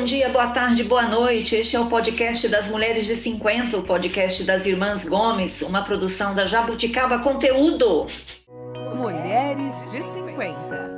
bom dia, boa tarde, boa noite. Este é o podcast das Mulheres de 50, o podcast das Irmãs Gomes, uma produção da Jabuticaba Conteúdo. Mulheres de 50.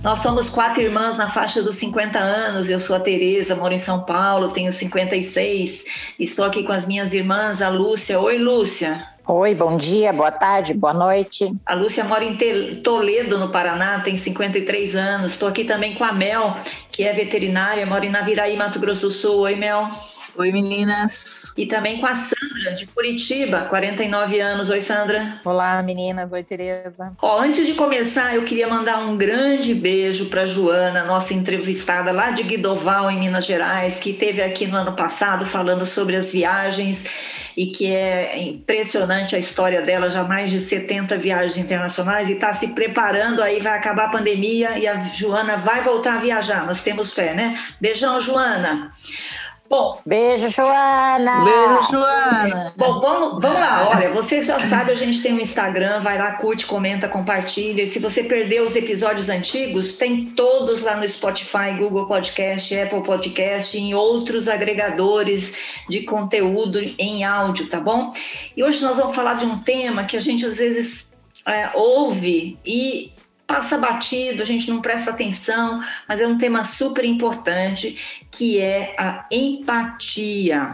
Nós somos 4 irmãs na faixa dos 50 anos, eu sou a Tereza, moro em São Paulo, tenho 56, estou aqui com as minhas irmãs, a Lúcia. Oi, Lúcia. Oi, bom dia, boa tarde, boa noite. A Lúcia mora em Toledo, no Paraná, tem 53 anos, estou aqui também com a Mel, que é veterinária, mora em Naviraí, Mato Grosso do Sul. Oi, Mel. Oi, meninas. E também com a Sandra, de Curitiba, 49 anos. Oi, Sandra. Olá, meninas. Oi, Tereza. Antes de começar, eu queria mandar um grande beijo para a Joana, nossa entrevistada lá de Guidoval, em Minas Gerais, que esteve aqui no ano passado falando sobre as viagens e que é impressionante a história dela, já mais de 70 viagens internacionais e está se preparando aí, vai acabar a pandemia e a Joana vai voltar a viajar. Nós temos fé, né? Beijão, Joana. Bom, beijo, Joana! Beijo, Joana! Bom, vamos lá, olha, você já sabe, a gente tem um Instagram, vai lá, curte, comenta, compartilha, e se você perdeu os episódios antigos, tem todos lá no Spotify, Google Podcast, Apple Podcast, e em outros agregadores de conteúdo em áudio, tá bom? E hoje nós vamos falar de um tema que a gente às vezes ouve e passa batido, a gente não presta atenção, mas é um tema super importante, que é a empatia.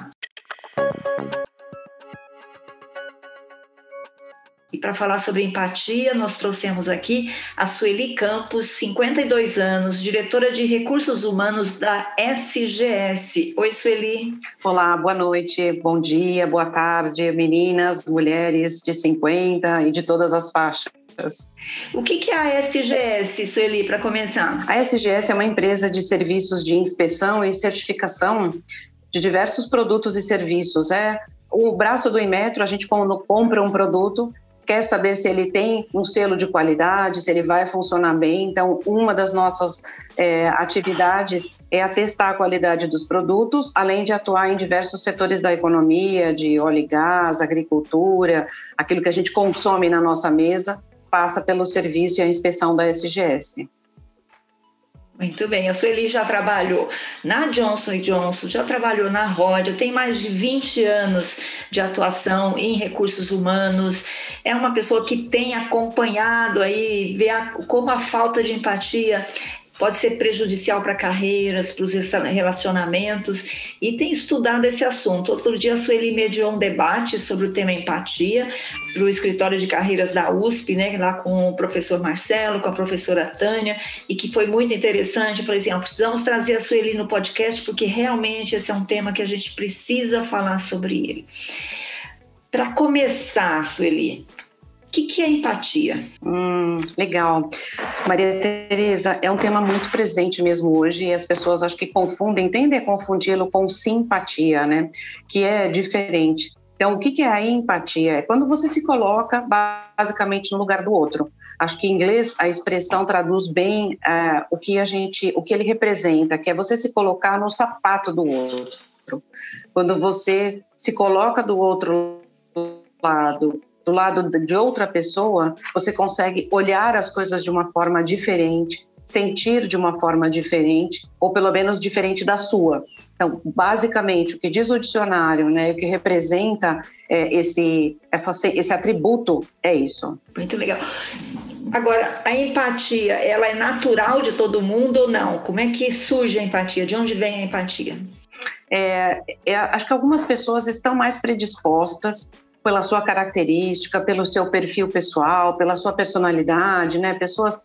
E para falar sobre empatia, nós trouxemos aqui a Sueli Campos, 52 anos, diretora de Recursos Humanos da SGS. Oi, Sueli. Olá, boa noite, bom dia, boa tarde, meninas, mulheres de 50 e de todas as faixas. O que é a SGS, Sueli, para começar? A SGS é uma empresa de serviços de inspeção e certificação de diversos produtos e serviços. É o braço do Inmetro. A gente, quando compra um produto, quer saber se ele tem um selo de qualidade, se ele vai funcionar bem. Então, uma das nossas atividades é atestar a qualidade dos produtos, além de atuar em diversos setores da economia, de óleo e gás, agricultura, aquilo que a gente consome na nossa mesa, passa pelo serviço e a inspeção da SGS. Muito bem, a Sueli já trabalhou na Johnson & Johnson, já trabalhou na Rhodia, tem mais de 20 anos de atuação em recursos humanos, é uma pessoa que tem acompanhado aí, vê como a falta de empatia pode ser prejudicial para carreiras, para os relacionamentos, e tem estudado esse assunto. Outro dia a Sueli mediou um debate sobre o tema empatia para o escritório de carreiras da USP, né, lá com o professor Marcelo, com a professora Tânia, e que foi muito interessante. Eu falei assim, precisamos trazer a Sueli no podcast, porque realmente esse é um tema que a gente precisa falar sobre ele. Para começar, Sueli, o que é empatia? Legal. Maria Tereza, é um tema muito presente mesmo hoje e as pessoas acho que confundem, tendem a confundi-lo com simpatia, né? Que é diferente. Então, o que é a empatia? É quando você se coloca basicamente no lugar do outro. Acho que em inglês a expressão traduz bem o que ele representa, que é você se colocar no sapato do outro. Quando você se coloca do outro lado, do lado de outra pessoa, você consegue olhar as coisas de uma forma diferente, sentir de uma forma diferente, ou pelo menos diferente da sua. Então, basicamente, o que diz o dicionário, né, o que representa esse atributo é isso. Muito legal. Agora, a empatia, ela é natural de todo mundo ou não? Como é que surge a empatia? De onde vem a empatia? Acho que algumas pessoas estão mais predispostas pela sua característica, pelo seu perfil pessoal, pela sua personalidade, né? Pessoas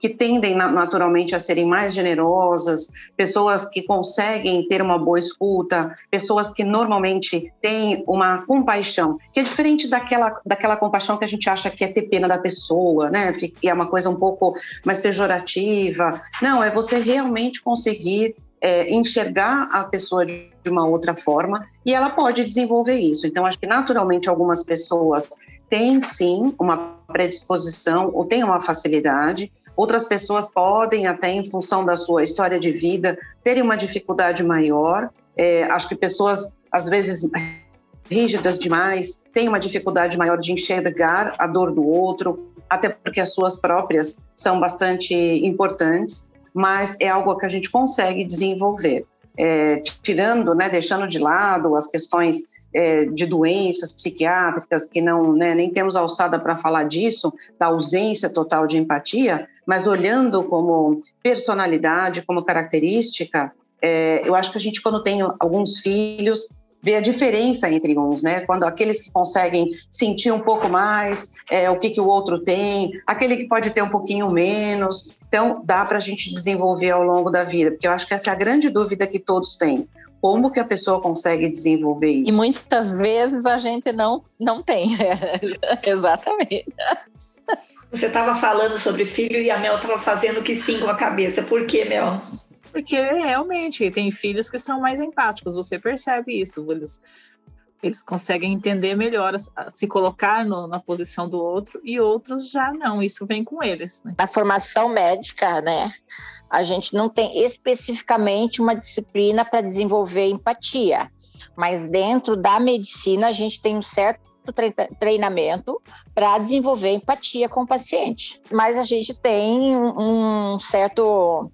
que tendem naturalmente a serem mais generosas, pessoas que conseguem ter uma boa escuta, pessoas que normalmente têm uma compaixão, que é diferente daquela compaixão que a gente acha que é ter pena da pessoa, né? E é uma coisa um pouco mais pejorativa. Não, é você realmente conseguir enxergar a pessoa de uma outra forma e ela pode desenvolver isso. Então, acho que naturalmente algumas pessoas têm sim uma predisposição ou têm uma facilidade, outras pessoas podem até em função da sua história de vida terem uma dificuldade maior, Acho que pessoas, às vezes, rígidas demais, têm uma dificuldade maior de enxergar a dor do outro, até porque as suas próprias são bastante importantes, mas é algo que a gente consegue desenvolver. Tirando, né, deixando de lado as questões de doenças psiquiátricas, que não, né, nem temos alçada para falar disso, da ausência total de empatia, mas olhando como personalidade, como característica, eu acho que a gente, quando tem alguns filhos, vê a diferença entre uns, né? Quando aqueles que conseguem sentir um pouco mais, o que o outro tem, aquele que pode ter um pouquinho menos. Então, dá para a gente desenvolver ao longo da vida, porque eu acho que essa é a grande dúvida que todos têm. Como que a pessoa consegue desenvolver isso? E muitas vezes a gente não tem. Exatamente. Você estava falando sobre filho e a Mel estava fazendo que sim com a cabeça. Por quê, Mel? Porque realmente tem filhos que são mais empáticos, você percebe isso, eles conseguem entender melhor, se colocar na posição do outro, e outros já não, isso vem com eles. Né? Na formação médica, né, a gente não tem especificamente uma disciplina para desenvolver empatia, mas dentro da medicina a gente tem um certo treinamento para desenvolver empatia com o paciente, mas a gente tem um certo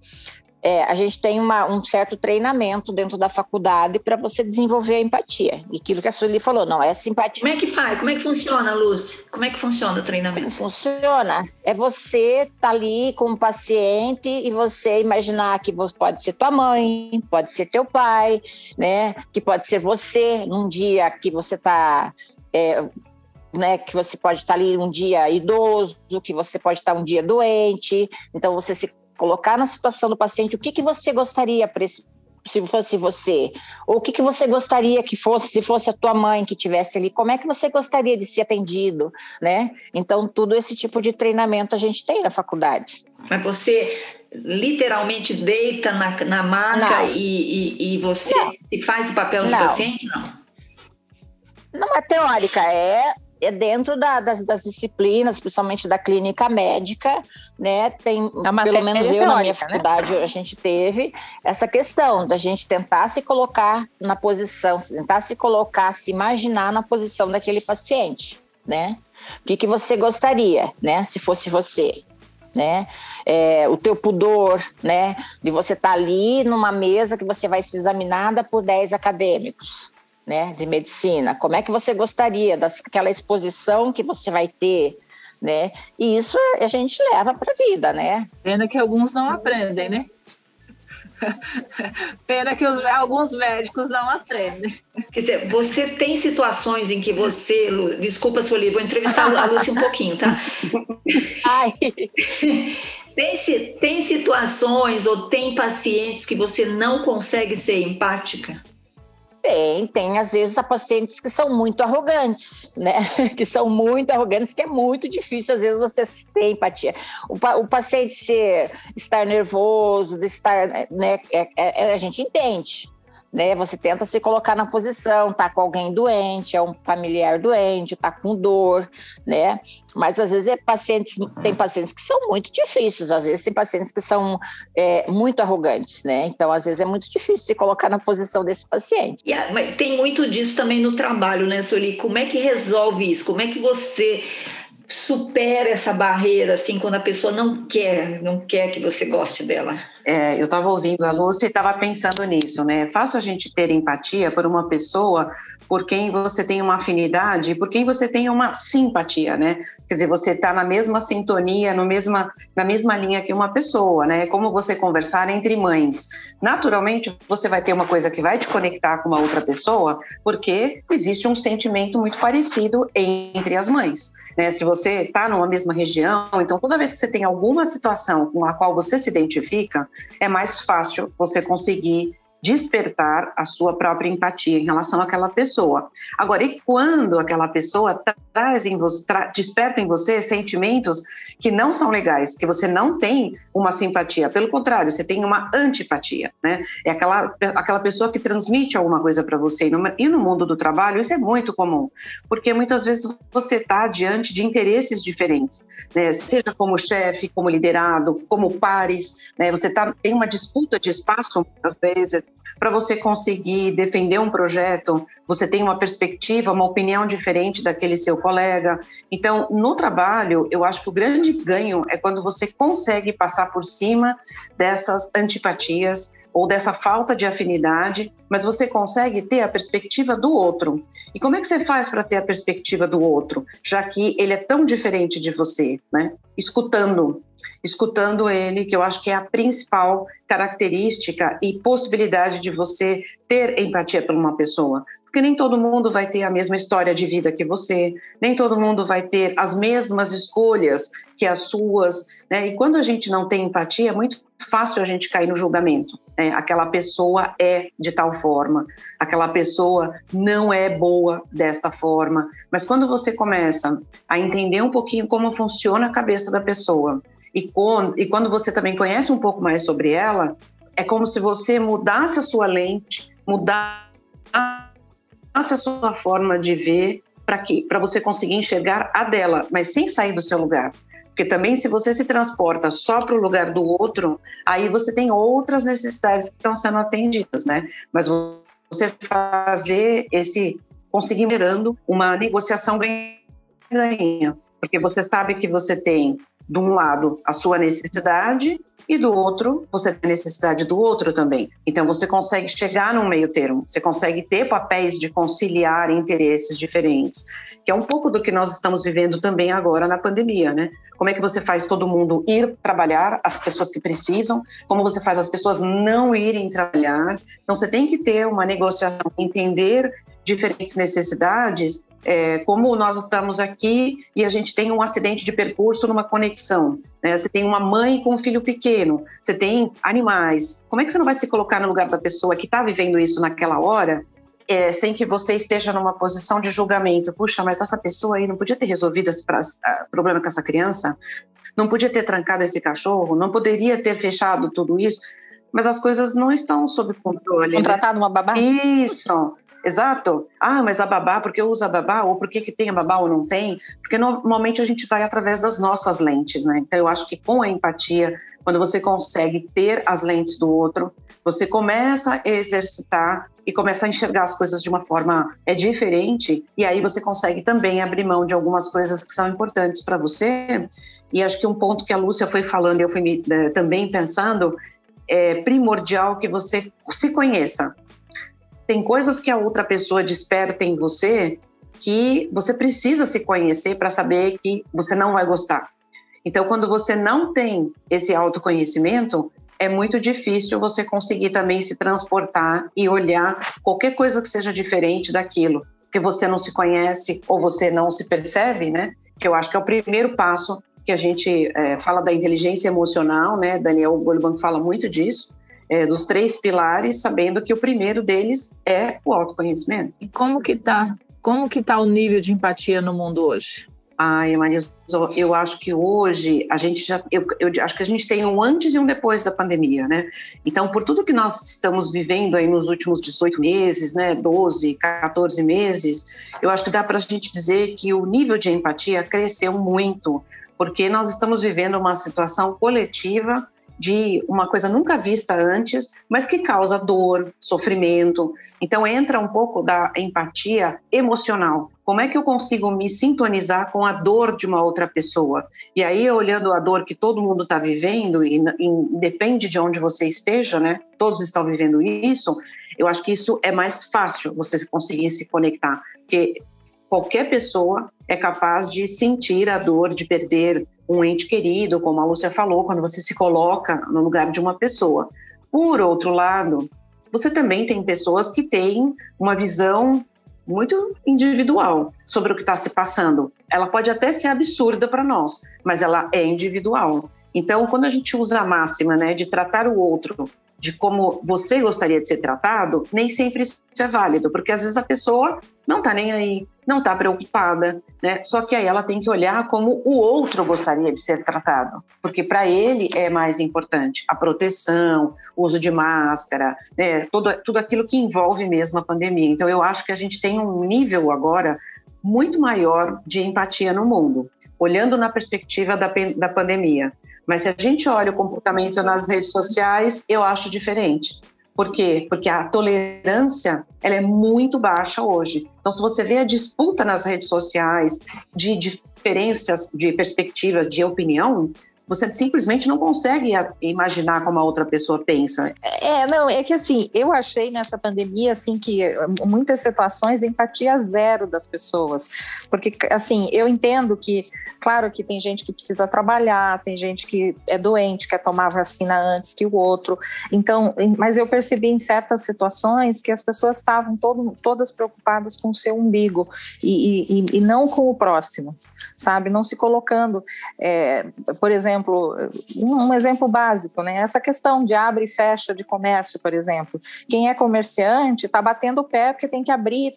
treinamento dentro da faculdade para você desenvolver a empatia. E aquilo que a Sueli falou, não é simpatia. Como é que faz? Como é que funciona, Luz? Como é que funciona o treinamento? Funciona. É você estar ali com o paciente e você imaginar que você pode ser tua mãe, pode ser teu pai, né? Que pode ser você num dia que você está... né, que você pode estar ali um dia idoso, que você pode estar um dia doente. Então, você se colocar na situação do paciente, o que você gostaria se fosse você? Ou o que você gostaria que fosse, se fosse a tua mãe que estivesse ali? Como é que você gostaria de ser atendido, né? Então, tudo esse tipo de treinamento a gente tem na faculdade. Mas você literalmente deita na maca e você se faz o papel do paciente? Não é teórica, é dentro das disciplinas, principalmente da clínica médica, né? Tem, pelo menos eu, na minha faculdade, né? A gente teve essa questão da gente tentar se colocar na posição, se imaginar na posição daquele paciente, né? O que você gostaria, né? Se fosse você, né? O teu pudor, né? De você estar ali numa mesa que você vai ser examinada por 10 acadêmicos. Né, de medicina, como é que você gostaria daquela exposição que você vai ter, né? E isso a gente leva para a vida, né? Pena que alguns não aprendem, né? Pena que alguns médicos não aprendem. Quer dizer, você tem situações em que você... Desculpa, Sueli, vou entrevistar a Lúcia um pouquinho, tá? Ai... Tem situações ou tem pacientes que você não consegue ser empática? Tem às vezes, há pacientes que são muito arrogantes, né? Que é muito difícil, às vezes, você ter empatia. O paciente estar nervoso, de estar, né? A gente entende, né? Você tenta se colocar na posição, tá com alguém doente, é um familiar doente, tá com dor, né? Mas, às vezes, tem pacientes que são muito difíceis, às vezes tem pacientes que são muito arrogantes, né? Então, às vezes, é muito difícil se colocar na posição desse paciente. Mas tem muito disso também no trabalho, né, Sueli? Como é que resolve isso? Como é que você supera essa barreira, assim, quando a pessoa não quer que você goste dela? Eu estava ouvindo a Lúcia e estava pensando nisso, né? É fácil a gente ter empatia por uma pessoa por quem você tem uma afinidade, por quem você tem uma simpatia, né? Quer dizer, você está na mesma sintonia, na mesma linha que uma pessoa, né? É como você conversar entre mães. Naturalmente, você vai ter uma coisa que vai te conectar com uma outra pessoa, porque existe um sentimento muito parecido entre as mães, né? Se você está numa mesma região, então toda vez que você tem alguma situação com a qual você se identifica, é mais fácil você conseguir despertar a sua própria empatia em relação àquela pessoa. Agora, e quando aquela pessoa desperta em você sentimentos que não são legais, que você não tem uma simpatia, pelo contrário, você tem uma antipatia, né? É aquela pessoa que transmite alguma coisa para você, e no mundo do trabalho isso é muito comum, porque muitas vezes você está diante de interesses diferentes, né? Seja como chefe, como liderado, como pares, né? Você tem uma disputa de espaço muitas vezes, para você conseguir defender um projeto, você tem uma perspectiva, uma opinião diferente daquele seu colega. Então, no trabalho, eu acho que o grande ganho é quando você consegue passar por cima dessas antipatias ou dessa falta de afinidade, mas você consegue ter a perspectiva do outro. E como é que você faz para ter a perspectiva do outro, já que ele é tão diferente de você, né? Escutando ele, que eu acho que é a principal característica e possibilidade de você ter empatia por uma pessoa. Porque nem todo mundo vai ter a mesma história de vida que você, nem todo mundo vai ter as mesmas escolhas que as suas, né? E quando a gente não tem empatia, é muito fácil a gente cair no julgamento, né? Aquela pessoa é de tal forma, aquela pessoa não é boa desta forma. Mas quando você começa a entender um pouquinho como funciona a cabeça da pessoa e quando você também conhece um pouco mais sobre ela, é como se você mudasse a sua lente, mudasse a sua forma de ver para você conseguir enxergar a dela, mas sem sair do seu lugar. Porque também se você se transporta só para o lugar do outro, aí você tem outras necessidades que estão sendo atendidas, né? Mas você conseguir gerando uma negociação ganha-ganha, porque você sabe que você tem, de um lado, a sua necessidade e do outro, você tem a necessidade do outro também. Então, você consegue chegar num meio termo, você consegue ter papéis de conciliar interesses diferentes, que é um pouco do que nós estamos vivendo também agora na pandemia, né? Como é que você faz todo mundo ir trabalhar, as pessoas que precisam, como você faz as pessoas não irem trabalhar. Então, você tem que ter uma negociação, entender diferentes necessidades, como nós estamos aqui e a gente tem um acidente de percurso numa conexão, né? Você tem uma mãe com um filho pequeno, você tem animais. Como é que você não vai se colocar no lugar da pessoa que está vivendo isso naquela hora, sem que você esteja numa posição de julgamento? Puxa, mas essa pessoa aí não podia ter resolvido esse problema com essa criança? Não podia ter trancado esse cachorro? Não poderia ter fechado tudo isso? Mas as coisas não estão sob controle. Contratado, né? Uma babá? Isso! Exato. Ah, mas a babá, porque eu uso a babá, ou por que tem a babá ou não tem? Porque normalmente a gente vai através das nossas lentes, né? Então eu acho que com a empatia, quando você consegue ter as lentes do outro, você começa a exercitar e começa a enxergar as coisas de uma forma diferente, e aí você consegue também abrir mão de algumas coisas que são importantes para você. E acho que um ponto que a Lúcia foi falando, eu fui também pensando, é primordial que você se conheça. Tem coisas que a outra pessoa desperta em você que você precisa se conhecer para saber que você não vai gostar. Então, quando você não tem esse autoconhecimento, é muito difícil você conseguir também se transportar e olhar qualquer coisa que seja diferente daquilo, porque você não se conhece ou você não se percebe, né? Que eu acho que é o primeiro passo que a gente fala da inteligência emocional, né? Daniel Goleman fala muito disso. Dos 3 pilares, sabendo que o primeiro deles é o autoconhecimento. E como que tá o nível de empatia no mundo hoje? Ai, Marisa, eu acho que hoje a gente eu acho que a gente tem um antes e um depois da pandemia, né? Então, por tudo que nós estamos vivendo aí nos últimos 18 meses, né, 12, 14 meses, eu acho que dá para a gente dizer que o nível de empatia cresceu muito, porque nós estamos vivendo uma situação coletiva de uma coisa nunca vista antes, mas que causa dor, sofrimento. Então entra um pouco da empatia emocional. Como é que eu consigo me sintonizar com a dor de uma outra pessoa? E aí, olhando a dor que todo mundo está vivendo, e depende de onde você esteja, né? Todos estão vivendo isso. Eu acho que isso é mais fácil, você conseguir se conectar, porque qualquer pessoa é capaz de sentir a dor de perder um ente querido, como a Lúcia falou, quando você se coloca no lugar de uma pessoa. Por outro lado, você também tem pessoas que têm uma visão muito individual sobre o que está se passando. Ela pode até ser absurda para nós, mas ela é individual. Então, quando a gente usa a máxima, né, de tratar o outro de como você gostaria de ser tratado, nem sempre isso é válido, porque às vezes a pessoa não está nem aí, não está preocupada, né? Só que aí ela tem que olhar como o outro gostaria de ser tratado, porque para ele é mais importante a proteção, o uso de máscara, né? Tudo aquilo que envolve mesmo a pandemia. Então eu acho que a gente tem um nível agora muito maior de empatia no mundo, olhando na perspectiva da pandemia. Mas se a gente olha o comportamento nas redes sociais, eu acho diferente. Por quê? Porque a tolerância, ela é muito baixa hoje. Então, se você vê a disputa nas redes sociais de diferenças de perspectiva, de opinião, você simplesmente não consegue imaginar como a outra pessoa pensa. É que assim, eu achei nessa pandemia, assim, que muitas situações, empatia zero das pessoas. Porque, assim, eu entendo que, claro que tem gente que precisa trabalhar, tem gente que é doente, quer tomar vacina antes que o outro. Então, mas eu percebi em certas situações que as pessoas estavam todas preocupadas com o seu umbigo e não com o próximo, sabe? Não se colocando, por exemplo, um exemplo básico, né? Essa questão de abre e fecha de comércio, por exemplo. Quem é comerciante está batendo o pé porque tem que abrir.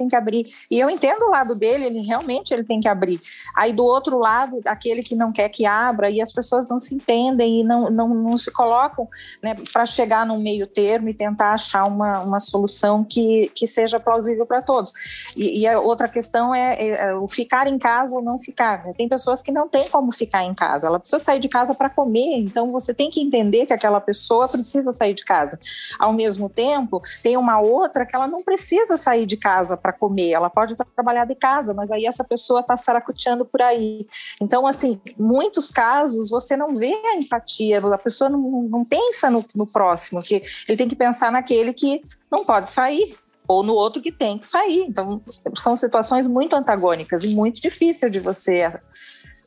E eu entendo o lado dele, ele realmente tem que abrir. Aí do outro lado, aquele que não quer que abra, e as pessoas não se entendem e não se colocam, né, para chegar num meio termo e tentar achar uma solução que seja plausível para todos. E a outra questão é o ficar em casa ou não ficar, né? Tem pessoas que não têm como ficar em casa, ela precisa sair de casa para comer, então você tem que entender que aquela pessoa precisa sair de casa. Ao mesmo tempo, tem uma outra que ela não precisa sair de casa para comer, ela pode trabalhar de casa, mas aí essa pessoa está saracoteando por aí. Então, assim, em muitos casos você não vê a empatia, a pessoa não pensa no próximo, que ele tem que pensar naquele que não pode sair, ou no outro que tem que sair. Então, são situações muito antagônicas e muito difícil de você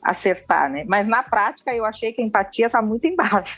acertar, né? Mas na prática eu achei que a empatia está muito embaixo,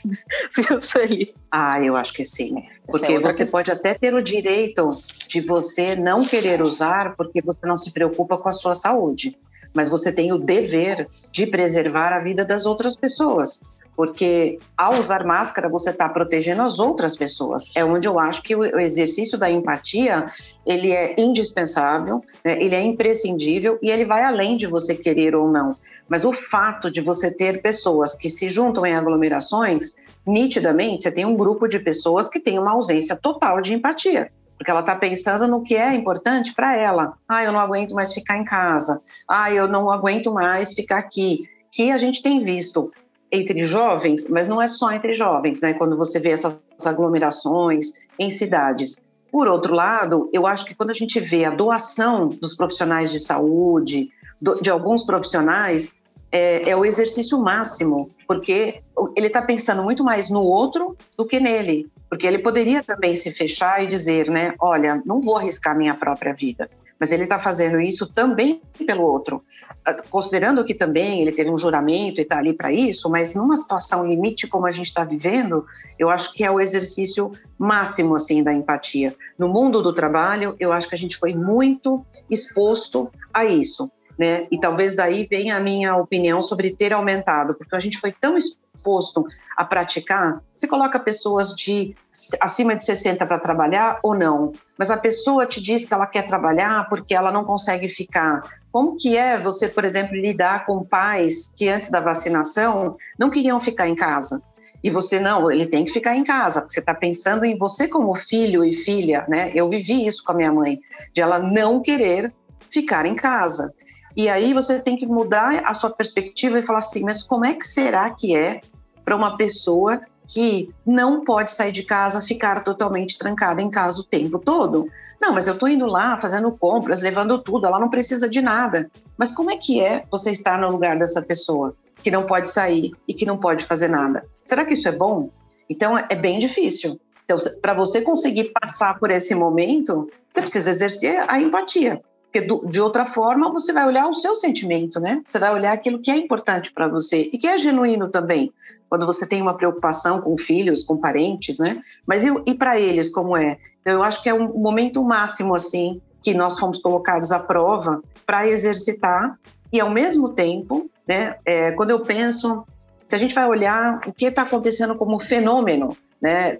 viu, Sueli? Ah, eu acho que sim. Porque você pode até ter o direito de você não querer usar porque você não se preocupa com a sua saúde, mas você tem o dever de preservar a vida das outras pessoas, porque ao usar máscara você está protegendo as outras pessoas. É onde eu acho que o exercício da empatia, ele é indispensável, né? Ele é imprescindível e ele vai além de você querer ou não. Mas o fato de você ter pessoas que se juntam em aglomerações, nitidamente você tem um grupo de pessoas que tem uma ausência total de empatia, porque ela está pensando no que é importante para ela. Eu não aguento mais ficar em casa, eu não aguento mais ficar aqui, que a gente tem visto entre jovens, mas não é só entre jovens, né? Quando você vê essas aglomerações em cidades. Por outro lado, eu acho que quando a gente vê a doação dos profissionais de saúde, de alguns profissionais, é o exercício máximo, porque ele está pensando muito mais no outro do que nele, porque ele poderia também se fechar e dizer, né, olha, não vou arriscar minha própria vida, mas ele está fazendo isso também pelo outro, considerando que também ele teve um juramento e está ali para isso, mas numa situação limite como a gente está vivendo, eu acho que é o exercício máximo, assim, da empatia. No mundo do trabalho, eu acho que a gente foi muito exposto a isso, né? E talvez daí venha a minha opinião sobre ter aumentado, porque a gente foi tão exposto a praticar. Você coloca pessoas de acima de 60 para trabalhar ou não, mas a pessoa te diz que ela quer trabalhar porque ela não consegue ficar. Como que é você, por exemplo, lidar com pais que antes da vacinação não queriam ficar em casa? E você, não, ele tem que ficar em casa, porque você está pensando em você como filho e filha, né? Eu vivi isso com a minha mãe, de ela não querer ficar em casa. E aí você tem que mudar a sua perspectiva e falar assim, mas como é que será que é para uma pessoa que não pode sair de casa, ficar totalmente trancada em casa o tempo todo? Não, mas eu estou indo lá, fazendo compras, levando tudo, ela não precisa de nada. Mas como é que é você estar no lugar dessa pessoa que não pode sair e que não pode fazer nada? Será que isso é bom? Então é bem difícil. Então, para você conseguir passar por esse momento, você precisa exercer a empatia. Porque de outra forma você vai olhar o seu sentimento, né? Você vai olhar aquilo que é importante para você e que é genuíno também. Quando você tem uma preocupação com filhos, com parentes, né? Mas e para eles, como é? Então eu acho que é um momento máximo, assim, que nós fomos colocados à prova para exercitar e ao mesmo tempo, né? Quando eu penso, se a gente vai olhar o que está acontecendo como fenômeno, né,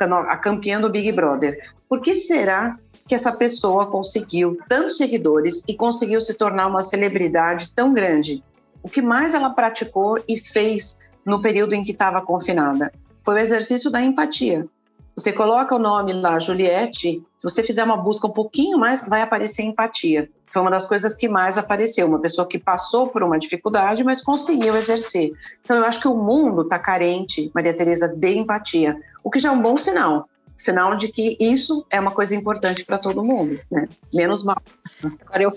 a campeã do Big Brother. Por que será que essa pessoa conseguiu tantos seguidores e conseguiu se tornar uma celebridade tão grande? O que mais ela praticou e fez no período em que estava confinada? Foi o exercício da empatia. Você coloca o nome lá, Juliette, se você fizer uma busca um pouquinho mais, vai aparecer empatia. Foi uma das coisas que mais apareceu, uma pessoa que passou por uma dificuldade, mas conseguiu exercer. Então, eu acho que o mundo está carente, Maria Tereza, de empatia, o que já é um bom sinal. Sinal de que isso é uma coisa importante para todo mundo, né? Menos mal. Agora, eu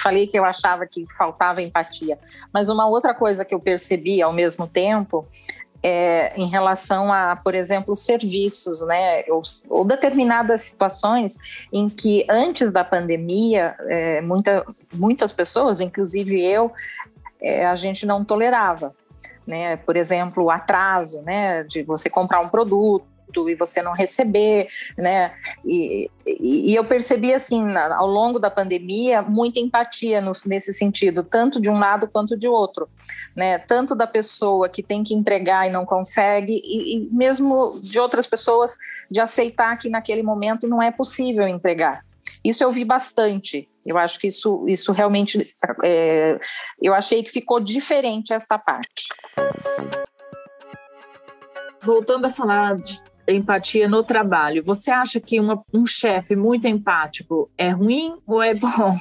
falei que eu achava que faltava empatia, mas uma outra coisa que eu percebi ao mesmo tempo... em relação a, por exemplo, serviços, né, ou determinadas situações em que antes da pandemia, muitas pessoas, inclusive eu, a gente não tolerava, né, por exemplo, o atraso, né, de você comprar um produto e você não receber, né? E eu percebi, assim, ao longo da pandemia, muita empatia nesse sentido, tanto de um lado quanto de outro, né? Tanto da pessoa que tem que entregar e não consegue, e mesmo de outras pessoas, de aceitar que naquele momento não é possível entregar. Isso eu vi bastante. Eu acho que isso realmente... eu achei que ficou diferente esta parte. Voltando a falar de empatia no trabalho, você acha que um chefe muito empático é ruim ou é bom?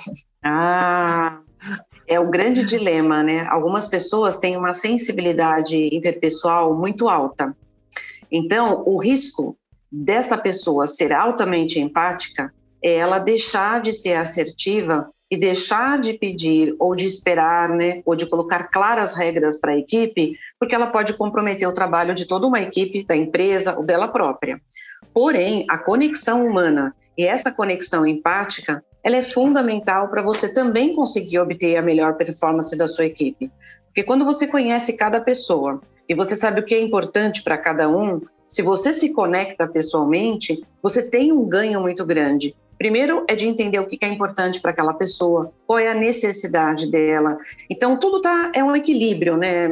É um grande dilema, né? Algumas pessoas têm uma sensibilidade interpessoal muito alta. Então, o risco dessa pessoa ser altamente empática é ela deixar de ser assertiva e deixar de pedir ou de esperar, né, ou de colocar claras regras para a equipe, porque ela pode comprometer o trabalho de toda uma equipe, da empresa ou dela própria. Porém, a conexão humana e essa conexão empática, ela é fundamental para você também conseguir obter a melhor performance da sua equipe. Porque quando você conhece cada pessoa e você sabe o que é importante para cada um, se você se conecta pessoalmente, você tem um ganho muito grande. Primeiro é de entender o que é importante para aquela pessoa, qual é a necessidade dela. Então, tudo é um equilíbrio, né,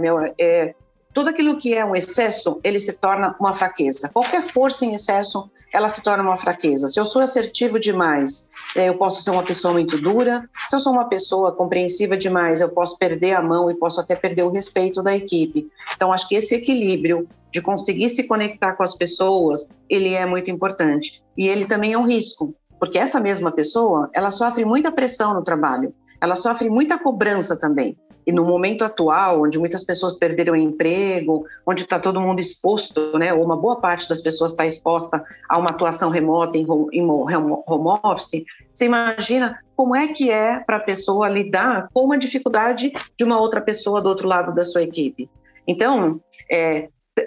tudo aquilo que é um excesso, ele se torna uma fraqueza. Qualquer força em excesso, ela se torna uma fraqueza. Se eu sou assertivo demais, eu posso ser uma pessoa muito dura. Se eu sou uma pessoa compreensiva demais, eu posso perder a mão e posso até perder o respeito da equipe. Então, acho que esse equilíbrio de conseguir se conectar com as pessoas, ele é muito importante. E ele também é um risco. Porque essa mesma pessoa, ela sofre muita pressão no trabalho, ela sofre muita cobrança também. E no momento atual, onde muitas pessoas perderam emprego, onde está todo mundo exposto, né, ou uma boa parte das pessoas está exposta a uma atuação remota em home office, você imagina como é que é para a pessoa lidar com uma dificuldade de uma outra pessoa do outro lado da sua equipe. Então,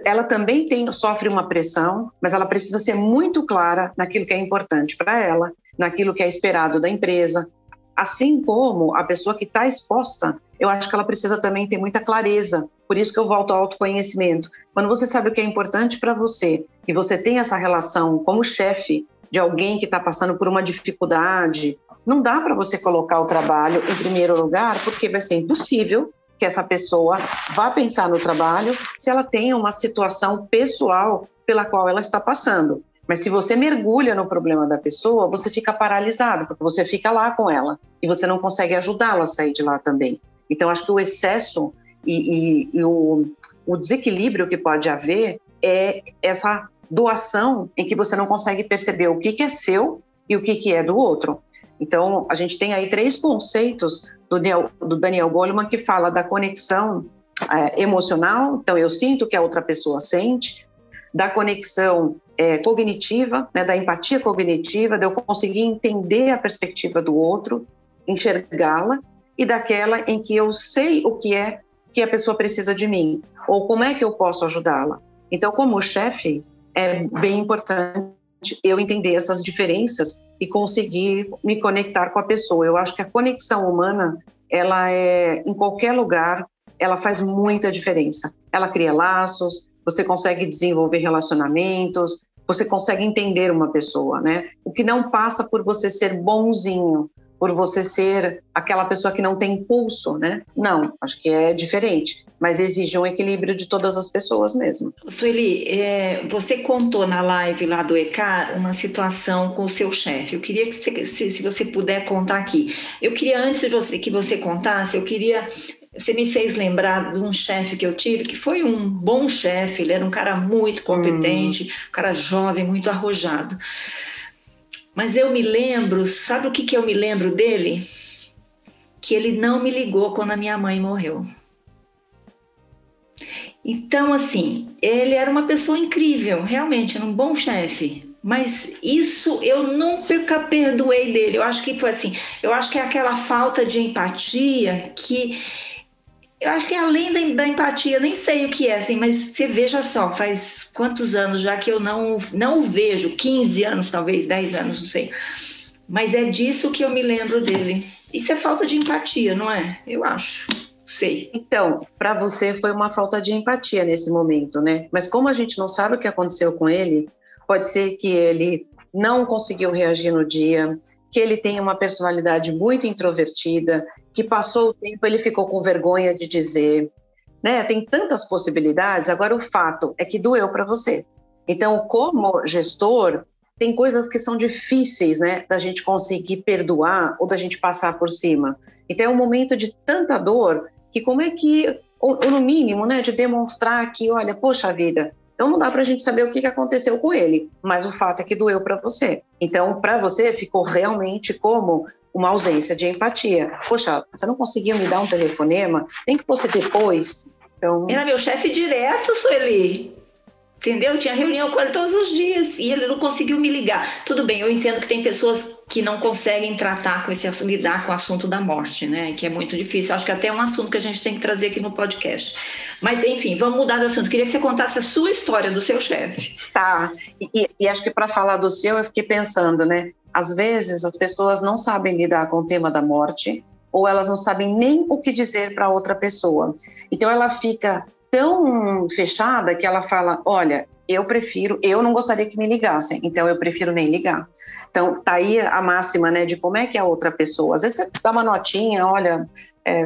ela também sofre uma pressão, mas ela precisa ser muito clara naquilo que é importante para ela, naquilo que é esperado da empresa. Assim como a pessoa que está exposta, eu acho que ela precisa também ter muita clareza. Por isso que eu volto ao autoconhecimento. Quando você sabe o que é importante para você e você tem essa relação como chefe de alguém que está passando por uma dificuldade, não dá para você colocar o trabalho em primeiro lugar, porque vai ser impossível que essa pessoa vá pensar no trabalho se ela tem uma situação pessoal pela qual ela está passando. Mas se você mergulha no problema da pessoa, você fica paralisado, porque você fica lá com ela e você não consegue ajudá-la a sair de lá também. Então, acho que o excesso e o desequilíbrio que pode haver é essa doação em que você não consegue perceber o que é seu e o que é do outro. Então, a gente tem aí 3 conceitos do Daniel Goleman que fala da conexão emocional, então eu sinto o que a outra pessoa sente, da conexão cognitiva, né, da empatia cognitiva, de eu conseguir entender a perspectiva do outro, enxergá-la, e daquela em que eu sei o que é que a pessoa precisa de mim, ou como é que eu posso ajudá-la. Então, como chefe, é bem importante eu entender essas diferenças e conseguir me conectar com a pessoa. Eu acho que a conexão humana, ela é, em qualquer lugar, ela faz muita diferença. Ela cria laços, você consegue desenvolver relacionamentos, você consegue entender uma pessoa, né? O que não passa por você ser bonzinho, por você ser aquela pessoa que não tem impulso, né? Não, acho que é diferente, mas exige um equilíbrio de todas as pessoas mesmo. Sueli, você contou na live lá do ECAR uma situação com o seu chefe. Eu queria que você, se você puder contar aqui. Eu queria, antes de você, que você contasse, eu queria... Você me fez lembrar de um chefe que eu tive, que foi um bom chefe, ele era um cara muito competente, um cara jovem, muito arrojado. Mas eu me lembro, sabe o que eu me lembro dele? Que ele não me ligou quando a minha mãe morreu. Então, assim, ele era uma pessoa incrível, realmente, era um bom chefe. Mas isso eu nunca perdoei dele. Eu acho que foi assim, eu acho que é aquela falta de empatia que... Eu acho que além da empatia, nem sei o que é, assim, mas você veja só, faz quantos anos já que eu não o vejo, 15 anos talvez, 10 anos, não sei. Mas é disso que eu me lembro dele. Isso é falta de empatia, não é? Eu acho, sei. Então, para você foi uma falta de empatia nesse momento, né? Mas como a gente não sabe o que aconteceu com ele, pode ser que ele não conseguiu reagir no dia, que ele tem uma personalidade muito introvertida, que passou o tempo, ele ficou com vergonha de dizer, né? Tem tantas possibilidades, agora o fato é que doeu para você. Então, como gestor, tem coisas que são difíceis, né, da gente conseguir perdoar ou da gente passar por cima. Então, é um momento de tanta dor que como é que, ou no mínimo, né, de demonstrar que, olha, poxa vida, então não dá para a gente saber o que aconteceu com ele, mas o fato é que doeu para você. Então, para você, ficou realmente como uma ausência de empatia. Poxa, você não conseguiu me dar um telefonema? Nem que fosse depois. Então... Era meu chefe direto, Sueli. Entendeu? Tinha reunião com ele todos os dias e ele não conseguiu me ligar. Tudo bem, eu entendo que tem pessoas que não conseguem tratar com esse assunto, lidar com o assunto da morte, né? Que é muito difícil. Acho que até é um assunto que a gente tem que trazer aqui no podcast. Mas, enfim, vamos mudar de assunto. Queria que você contasse a sua história do seu chefe. Tá. E acho que para falar do seu, eu fiquei pensando, né? Às vezes as pessoas não sabem lidar com o tema da morte ou elas não sabem nem o que dizer para outra pessoa. Então ela fica... tão fechada que ela fala, olha, eu não gostaria que me ligassem, então eu prefiro nem ligar. Então, tá aí a máxima, né, de como é que é a outra pessoa. Às vezes você dá uma notinha, olha,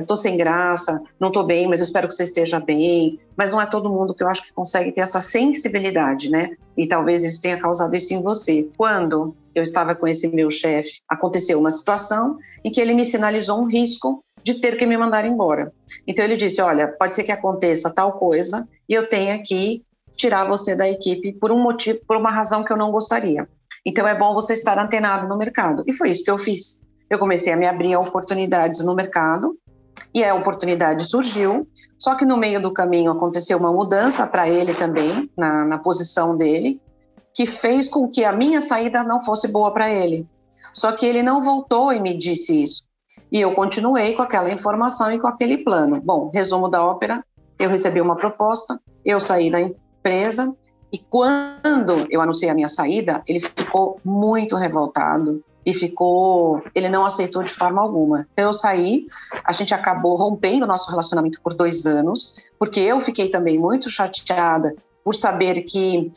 tô sem graça, não tô bem, mas eu espero que você esteja bem. Mas não é todo mundo que eu acho que consegue ter essa sensibilidade, né? E talvez isso tenha causado isso em você. Quando eu estava com esse meu chefe, aconteceu uma situação em que ele me sinalizou um risco de ter que me mandar embora. Então ele disse, olha, pode ser que aconteça tal coisa e eu tenha que tirar você da equipe por um motivo, por uma razão que eu não gostaria. Então é bom você estar antenado no mercado. E foi isso que eu fiz. Eu comecei a me abrir a oportunidades no mercado e a oportunidade surgiu, só que no meio do caminho aconteceu uma mudança para ele também, na posição dele, que fez com que a minha saída não fosse boa para ele. Só que ele não voltou e me disse isso. E eu continuei com aquela informação e com aquele plano. Bom, resumo da ópera, eu recebi uma proposta, eu saí da empresa e quando eu anunciei a minha saída, ele ficou muito revoltado e ele não aceitou de forma alguma. Então eu saí, a gente acabou rompendo o nosso relacionamento por 2 anos, porque eu fiquei também muito chateada por saber que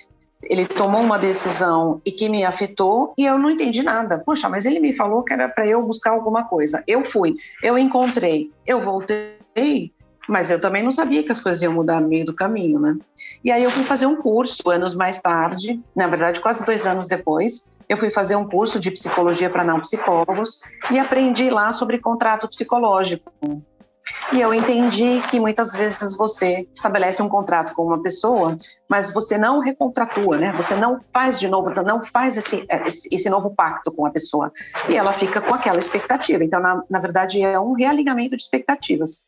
ele tomou uma decisão e que me afetou e eu não entendi nada. Poxa, mas ele me falou que era para eu buscar alguma coisa. Eu fui, eu encontrei, eu voltei, mas eu também não sabia que as coisas iam mudar no meio do caminho, né? E aí eu fui fazer um curso, anos mais tarde, na verdade quase 2 anos depois, eu fui fazer um curso de psicologia para não psicólogos e aprendi lá sobre contrato psicológico. E eu entendi que muitas vezes você estabelece um contrato com uma pessoa, mas você não recontratua, né? Você não faz de novo, não faz esse novo pacto com a pessoa. E ela fica com aquela expectativa. Então, na verdade, é um realinhamento de expectativas.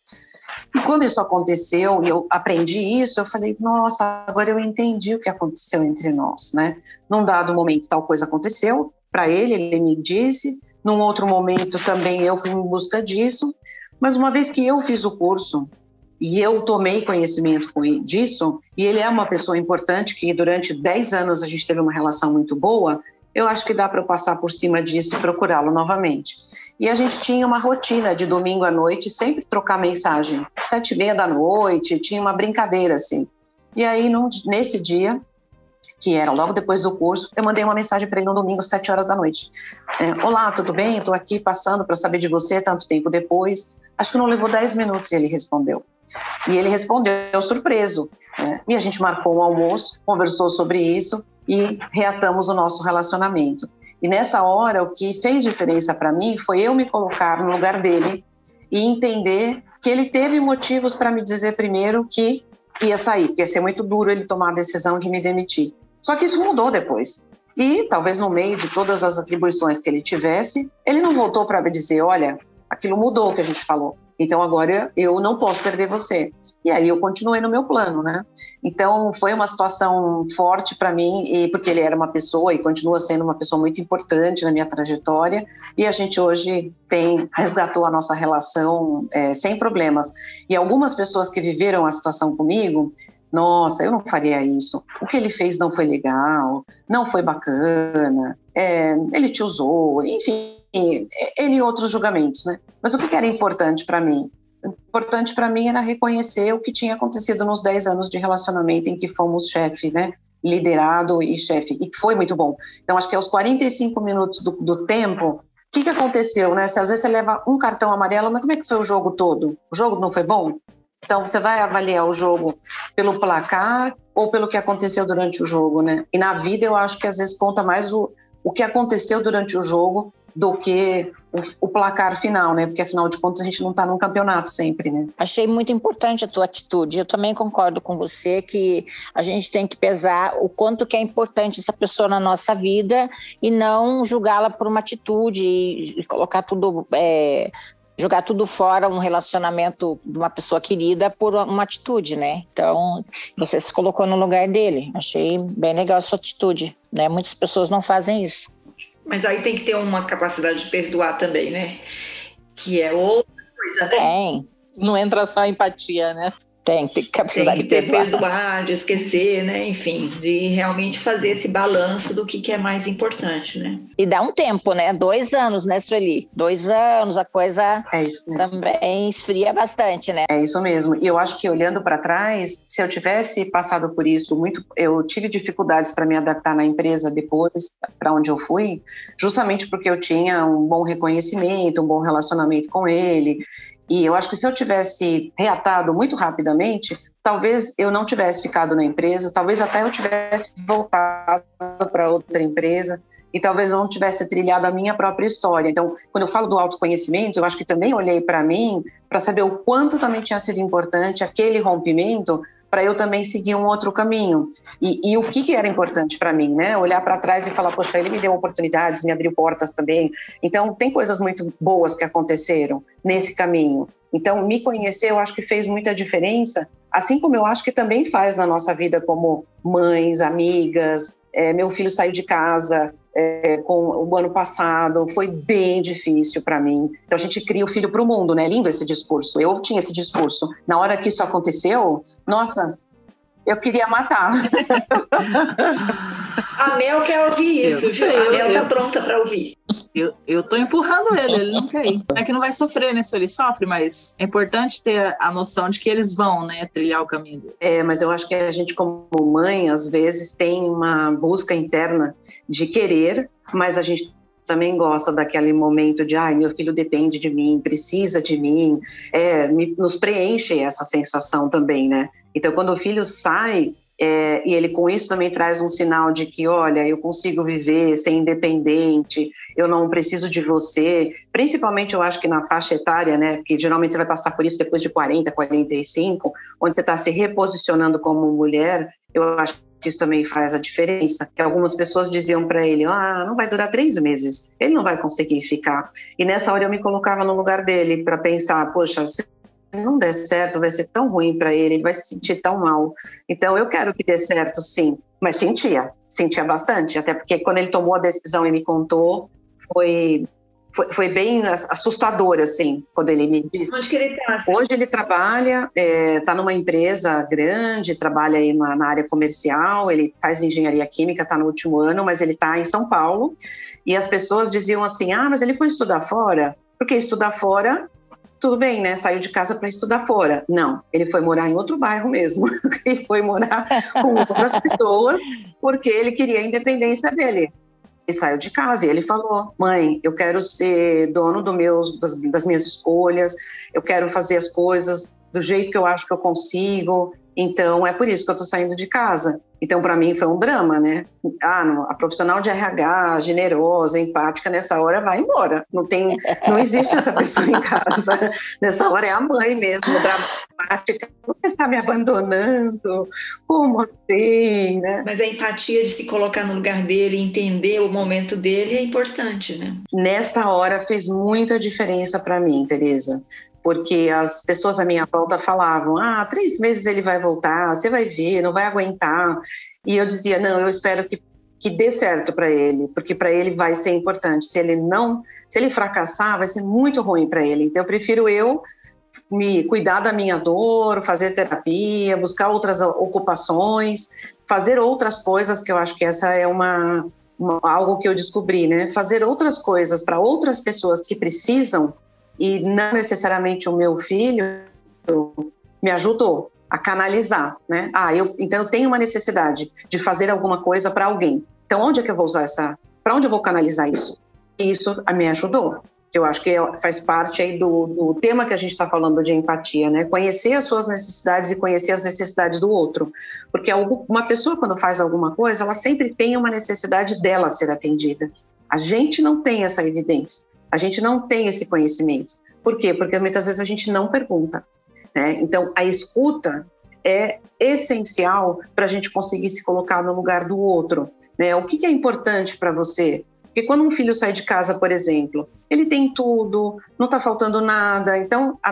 E quando isso aconteceu e eu aprendi isso, eu falei, nossa, agora eu entendi o que aconteceu entre nós, né? Num dado momento, tal coisa aconteceu para ele, ele me disse. Num outro momento também eu fui em busca disso. Mas uma vez que eu fiz o curso e eu tomei conhecimento disso, e ele é uma pessoa importante, que durante 10 anos a gente teve uma relação muito boa, eu acho que dá para eu passar por cima disso e procurá-lo novamente. E a gente tinha uma rotina de domingo à noite, sempre trocar mensagem, 7h30 da noite, tinha uma brincadeira assim. E aí, nesse dia, que era logo depois do curso, eu mandei uma mensagem para ele no domingo, 7h. Olá, tudo bem? Estou aqui passando para saber de você tanto tempo depois. Acho que não levou 10 minutos e ele respondeu. E ele respondeu surpreso. E a gente marcou um almoço, conversou sobre isso e reatamos o nosso relacionamento. E nessa hora, o que fez diferença para mim foi eu me colocar no lugar dele e entender que ele teve motivos para me dizer primeiro que ia sair, porque ia ser muito duro ele tomar a decisão de me demitir. Só que isso mudou depois. E talvez no meio de todas as atribuições que ele tivesse, ele não voltou para me dizer, olha, aquilo mudou o que a gente falou. Então agora eu não posso perder você. E aí eu continuei no meu plano, né? Então foi uma situação forte para mim, e porque ele era uma pessoa e continua sendo uma pessoa muito importante na minha trajetória, e a gente hoje resgatou a nossa relação sem problemas. E algumas pessoas que viveram a situação comigo, nossa, eu não faria isso, o que ele fez não foi legal, não foi bacana, ele te usou, enfim, ele e outros julgamentos, né? Mas o que era importante para mim? Importante para mim era reconhecer o que tinha acontecido nos 10 anos de relacionamento em que fomos chefe, né? Liderado e chefe, e foi muito bom. Então, acho que aos 45 minutos do tempo, o que aconteceu, né? Se às vezes você leva um cartão amarelo, mas como é que foi o jogo todo? O jogo não foi bom? Então, você vai avaliar o jogo pelo placar ou pelo que aconteceu durante o jogo, né? E na vida, eu acho que às vezes conta mais o que aconteceu durante o jogo do que o placar final, né? Porque, afinal de contas, a gente não está num campeonato sempre, né? Achei muito importante a tua atitude. Eu também concordo com você que a gente tem que pesar o quanto que é importante essa pessoa na nossa vida e não julgá-la por uma atitude e colocar tudo... jogar tudo fora, um relacionamento de uma pessoa querida por uma atitude, né? Então, você se colocou no lugar dele. Achei bem legal a sua atitude, né? Muitas pessoas não fazem isso. Mas aí tem que ter uma capacidade de perdoar também, né? Que é outra coisa, né? Tem. Não entra só a empatia, né? Tem que ter capacidade de perdoar. Tem que ter perdoar, de esquecer, né? Enfim, de realmente fazer esse balanço do que é mais importante, né? E dá um tempo, né? 2 anos, né, Sueli? 2 anos, a coisa também esfria bastante, né? É isso mesmo. E eu acho que olhando para trás, se eu tivesse passado por isso muito... Eu tive dificuldades para me adaptar na empresa depois, para onde eu fui, justamente porque eu tinha um bom reconhecimento, um bom relacionamento com ele... E eu acho que se eu tivesse reatado muito rapidamente, talvez eu não tivesse ficado na empresa, talvez até eu tivesse voltado para outra empresa e talvez eu não tivesse trilhado a minha própria história. Então, quando eu falo do autoconhecimento, eu acho que também olhei para mim para saber o quanto também tinha sido importante aquele rompimento para eu também seguir um outro caminho. E o que era importante para mim, né? Olhar para trás e falar, poxa, ele me deu oportunidades, me abriu portas também. Então, tem coisas muito boas que aconteceram nesse caminho. Então, me conhecer, eu acho que fez muita diferença, assim como eu acho que também faz na nossa vida como mães, amigas. Meu filho saiu de casa com o ano passado, foi bem difícil para mim. Então, a gente cria o filho para o mundo, né? Lindo esse discurso. Eu tinha esse discurso. Na hora que isso aconteceu, nossa, eu queria matar. A Mel quer ouvir isso, viu? A Mel tá pronta para ouvir. Eu tô empurrando ele não quer ir. É que não vai sofrer, né, se ele sofre, mas é importante ter a noção de que eles vão, né, trilhar o caminho. Mas eu acho que a gente, como mãe, às vezes tem uma busca interna de querer, mas a gente também gosta daquele momento de meu filho depende de mim, precisa de mim, nos preenche essa sensação também, né? Então, quando o filho sai... e ele com isso também traz um sinal de que, olha, eu consigo viver, ser independente, eu não preciso de você, principalmente eu acho que na faixa etária, né, que geralmente você vai passar por isso depois de 40, 45, onde você está se reposicionando como mulher, eu acho que isso também faz a diferença. Que algumas pessoas diziam para ele, não vai durar 3 meses, ele não vai conseguir ficar. E nessa hora eu me colocava no lugar dele para pensar, poxa, se não der certo, vai ser tão ruim para ele, ele vai se sentir tão mal. Então, eu quero que dê certo, sim. Mas sentia bastante. Até porque quando ele tomou a decisão e me contou, foi bem assustador, assim, quando ele me disse. Onde que ele está? Hoje ele trabalha, está numa empresa grande, trabalha aí na área comercial, ele faz engenharia química, está no último ano, mas ele está em São Paulo. E as pessoas diziam assim, mas ele foi estudar fora? Porque estudar fora... tudo bem, né? Saiu de casa para estudar fora. Não, ele foi morar em outro bairro mesmo. Ele foi morar com outras pessoas porque ele queria a independência dele. Ele saiu de casa e ele falou: mãe, eu quero ser dono das minhas escolhas, eu quero fazer as coisas do jeito que eu acho que eu consigo, então é por isso que eu tô saindo de casa. Então para mim foi um drama, né? A profissional de RH, generosa, empática, nessa hora vai embora. Não existe essa pessoa em casa. Nessa hora é a mãe mesmo, dramática. Você está me abandonando? Como assim, né? Mas a empatia de se colocar no lugar dele, entender o momento dele é importante, né? Nesta hora fez muita diferença para mim, Tereza. Porque as pessoas à minha volta falavam: 3 meses ele vai voltar, você vai ver, não vai aguentar. E eu dizia: não, eu espero que dê certo para ele, porque para ele vai ser importante. Se ele fracassar, vai ser muito ruim para ele. Então eu prefiro me cuidar da minha dor, fazer terapia, buscar outras ocupações, fazer outras coisas, que eu acho que essa é algo que eu descobri, né? Fazer outras coisas para outras pessoas que precisam. E não necessariamente o meu filho me ajudou a canalizar, né? Então eu tenho uma necessidade de fazer alguma coisa para alguém. Então onde é que eu vou usar para onde eu vou canalizar isso? E isso me ajudou. Eu acho que faz parte aí do tema que a gente está falando de empatia, né? Conhecer as suas necessidades e conhecer as necessidades do outro. Porque uma pessoa, quando faz alguma coisa, ela sempre tem uma necessidade dela ser atendida. A gente não tem essa evidência. A gente não tem esse conhecimento. Por quê? Porque muitas vezes a gente não pergunta, né? Então, a escuta é essencial para a gente conseguir se colocar no lugar do outro, né? O que é importante para você? Porque quando um filho sai de casa, por exemplo, ele tem tudo, não está faltando nada. Então, o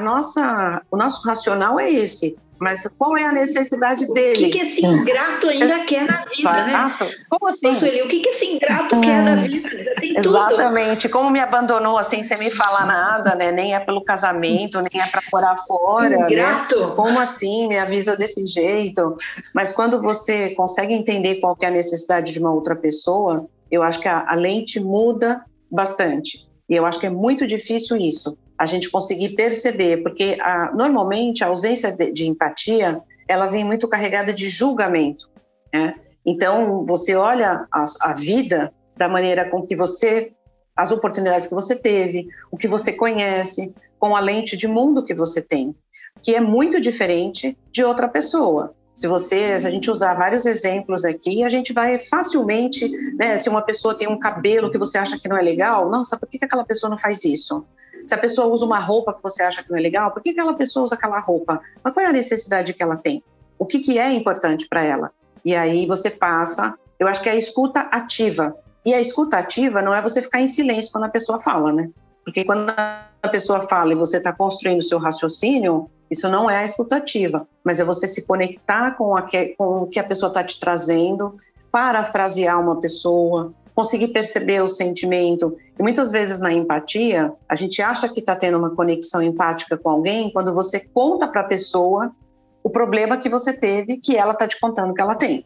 nosso racional é esse. Mas qual é a necessidade dele? O que esse ingrato ainda quer na vida, né? Como assim? Sueli, o que esse ingrato quer da vida? Você tem tudo. Exatamente. Como me abandonou assim, sem me falar nada, né? Nem é pelo casamento, nem é para morar fora. Ingrato. Né? Como assim? Me avisa desse jeito. Mas quando você consegue entender qual que é a necessidade de uma outra pessoa, eu acho que a lente muda bastante. E eu acho que é muito difícil isso, a gente conseguir perceber, porque normalmente a ausência de empatia, ela vem muito carregada de julgamento, né? Então, você olha a vida da maneira com que as oportunidades que você teve, o que você conhece, com a lente de mundo que você tem, que é muito diferente de outra pessoa. Se a gente usar vários exemplos aqui, a gente vai facilmente, né? Se uma pessoa tem um cabelo que você acha que não é legal, nossa, por que aquela pessoa não faz isso? Se a pessoa usa uma roupa que você acha que não é legal, por que aquela pessoa usa aquela roupa? Mas qual é a necessidade que ela tem? O que é importante para ela? E aí você passa, eu acho que é a escuta ativa. E a escuta ativa não é você ficar em silêncio quando a pessoa fala, né? Porque quando a pessoa fala e você está construindo o seu raciocínio, isso não é a escuta ativa, mas é você se conectar com o que a pessoa está te trazendo, parafrasear uma pessoa, conseguir perceber o sentimento. E muitas vezes na empatia, a gente acha que está tendo uma conexão empática com alguém quando você conta para a pessoa o problema que você teve, que ela está te contando que ela tem.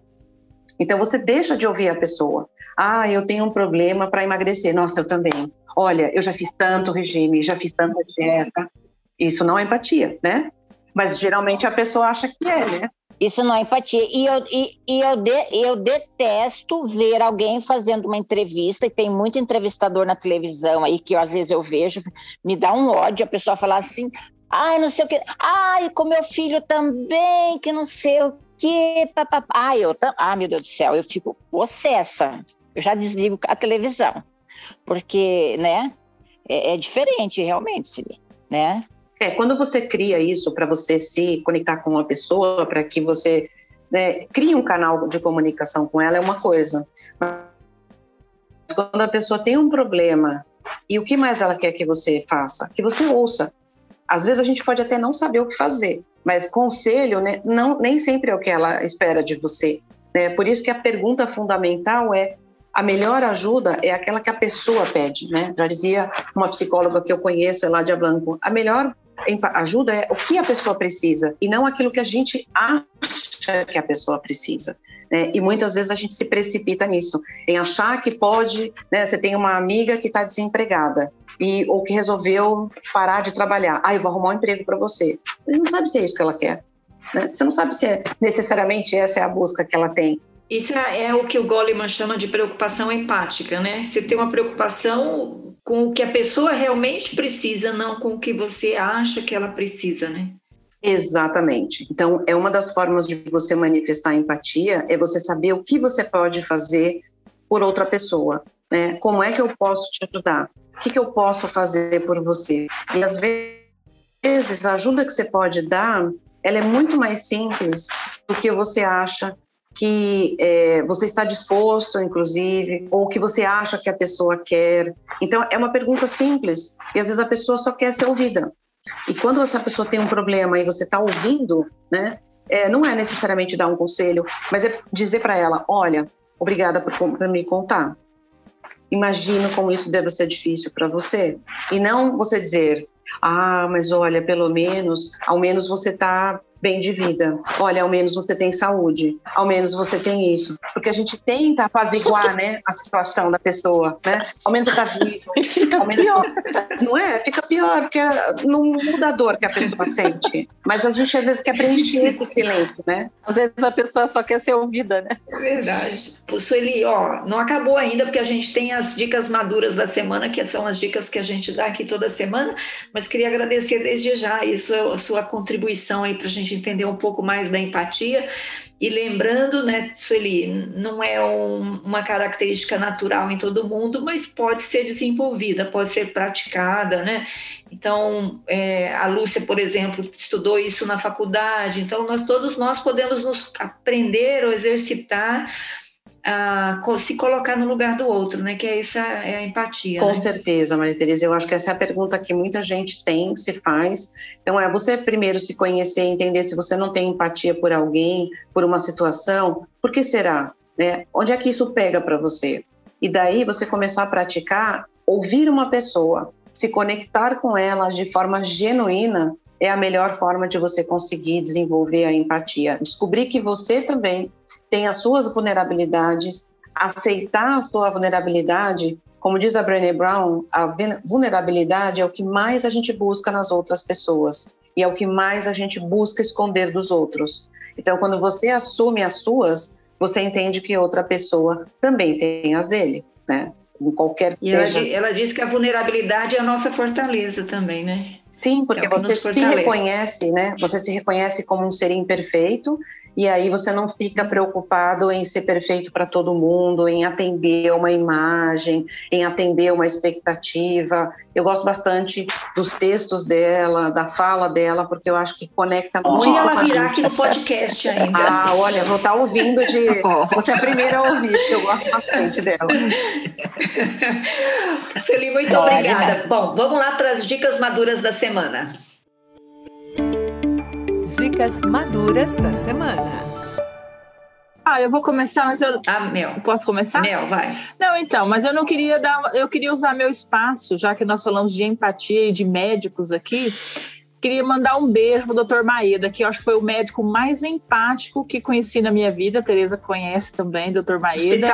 Então você deixa de ouvir a pessoa. Eu tenho um problema para emagrecer. Nossa, eu também. Olha, eu já fiz tanto regime, já fiz tanta dieta. Isso não é empatia, né? Mas geralmente a pessoa acha que é, né? Isso não é empatia. E eu detesto ver alguém fazendo uma entrevista, e tem muito entrevistador na televisão aí, que às vezes eu vejo, me dá um ódio a pessoa falar assim, não sei o quê, com meu filho também, que não sei o quê, papapá. Meu Deus do céu, eu fico possessa. Eu já desligo a televisão, porque, né, é diferente realmente, Silvia, né? Quando você cria isso para você se conectar com uma pessoa, para que você, né, crie um canal de comunicação com ela, é uma coisa. Mas quando a pessoa tem um problema, e o que mais ela quer que você faça? Que você ouça. Às vezes a gente pode até não saber o que fazer, mas conselho, né, nem sempre é o que ela espera de você, né? Por isso que a pergunta fundamental é: a melhor ajuda é aquela que a pessoa pede, né? Já dizia uma psicóloga que eu conheço, Eladia Blanco, a melhor ajuda é o que a pessoa precisa e não aquilo que a gente acha angústia que a pessoa precisa. Né? E muitas vezes a gente se precipita nisso, em achar que pode, né? Você tem uma amiga que está desempregada ou que resolveu parar de trabalhar. Eu vou arrumar um emprego para você. Você não sabe se é isso que ela quer. Né? Você não sabe se necessariamente essa é a busca que ela tem. Isso é o que o Goleman chama de preocupação empática, né? Você tem uma preocupação com o que a pessoa realmente precisa, não com o que você acha que ela precisa, né? Exatamente. Então, é uma das formas de você manifestar empatia, é você saber o que você pode fazer por outra pessoa, né? Como é que eu posso te ajudar? O que eu posso fazer por você? E, às vezes, a ajuda que você pode dar, ela é muito mais simples do que você acha que você está disposto, inclusive, ou que você acha que a pessoa quer. Então, é uma pergunta simples, e às vezes a pessoa só quer ser ouvida. E quando essa pessoa tem um problema e você está ouvindo, né, não é necessariamente dar um conselho, mas é dizer para ela, olha, obrigada por me contar. Imagino como isso deve ser difícil para você. E não você dizer, mas olha, pelo menos, ao menos você está bem de vida, olha, ao menos você tem saúde, ao menos você tem isso, porque a gente tenta apaziguar, né, a situação da pessoa, né, ao menos você tá vivo, ao menos você... não é? Fica pior, porque não muda a dor que a pessoa sente, mas a gente às vezes quer preencher esse silêncio, né? Às vezes a pessoa só quer ser ouvida, né? É verdade. Pô, Sueli, não acabou ainda, porque a gente tem as dicas maduras da semana, que são as dicas que a gente dá aqui toda semana, mas queria agradecer desde já isso, a sua contribuição aí pra gente entender um pouco mais da empatia. E lembrando, né, Sueli, não é uma característica natural em todo mundo, mas pode ser desenvolvida, pode ser praticada, né? Então, a Lúcia, por exemplo, estudou isso na faculdade, então todos nós podemos nos aprender ou exercitar a se colocar no lugar do outro, né? Que essa é a empatia. Com certeza, Maria Tereza, eu acho que essa é a pergunta que muita gente tem, se faz. Então você primeiro se conhecer, entender se você não tem empatia por alguém, por uma situação, por que será? Né? Onde é que isso pega para você? E daí você começar a praticar, ouvir uma pessoa, se conectar com ela de forma genuína, é a melhor forma de você conseguir desenvolver a empatia. Descobrir que você também tem as suas vulnerabilidades, aceitar a sua vulnerabilidade, como diz a Brené Brown, a vulnerabilidade é o que mais a gente busca nas outras pessoas e é o que mais a gente busca esconder dos outros. Então, quando você assume as suas, você entende que outra pessoa também tem as dele, né? Ela diz que a vulnerabilidade é a nossa fortaleza também, né? Sim, porque você se reconhece, né? Você se reconhece como um ser imperfeito e aí você não fica preocupado em ser perfeito para todo mundo, em atender uma imagem, em atender uma expectativa. Eu gosto bastante dos textos dela, da fala dela, porque eu acho que conecta muito. E ela virá aqui no podcast ainda. Olha, vou estar ouvindo Você é a primeira a ouvir, porque eu gosto bastante dela. Sueli, muito obrigada. Bom, vamos lá para as dicas maduras da semana. Dicas maduras da semana. Eu vou começar, mas eu... Mel. Posso começar? Mel, vai. Não, então, mas eu não queria dar... Eu queria usar meu espaço, já que nós falamos de empatia e de médicos aqui. Queria mandar um beijo pro Doutor Maeda, que eu acho que foi o médico mais empático que conheci na minha vida. A Tereza conhece também, Doutor Maeda.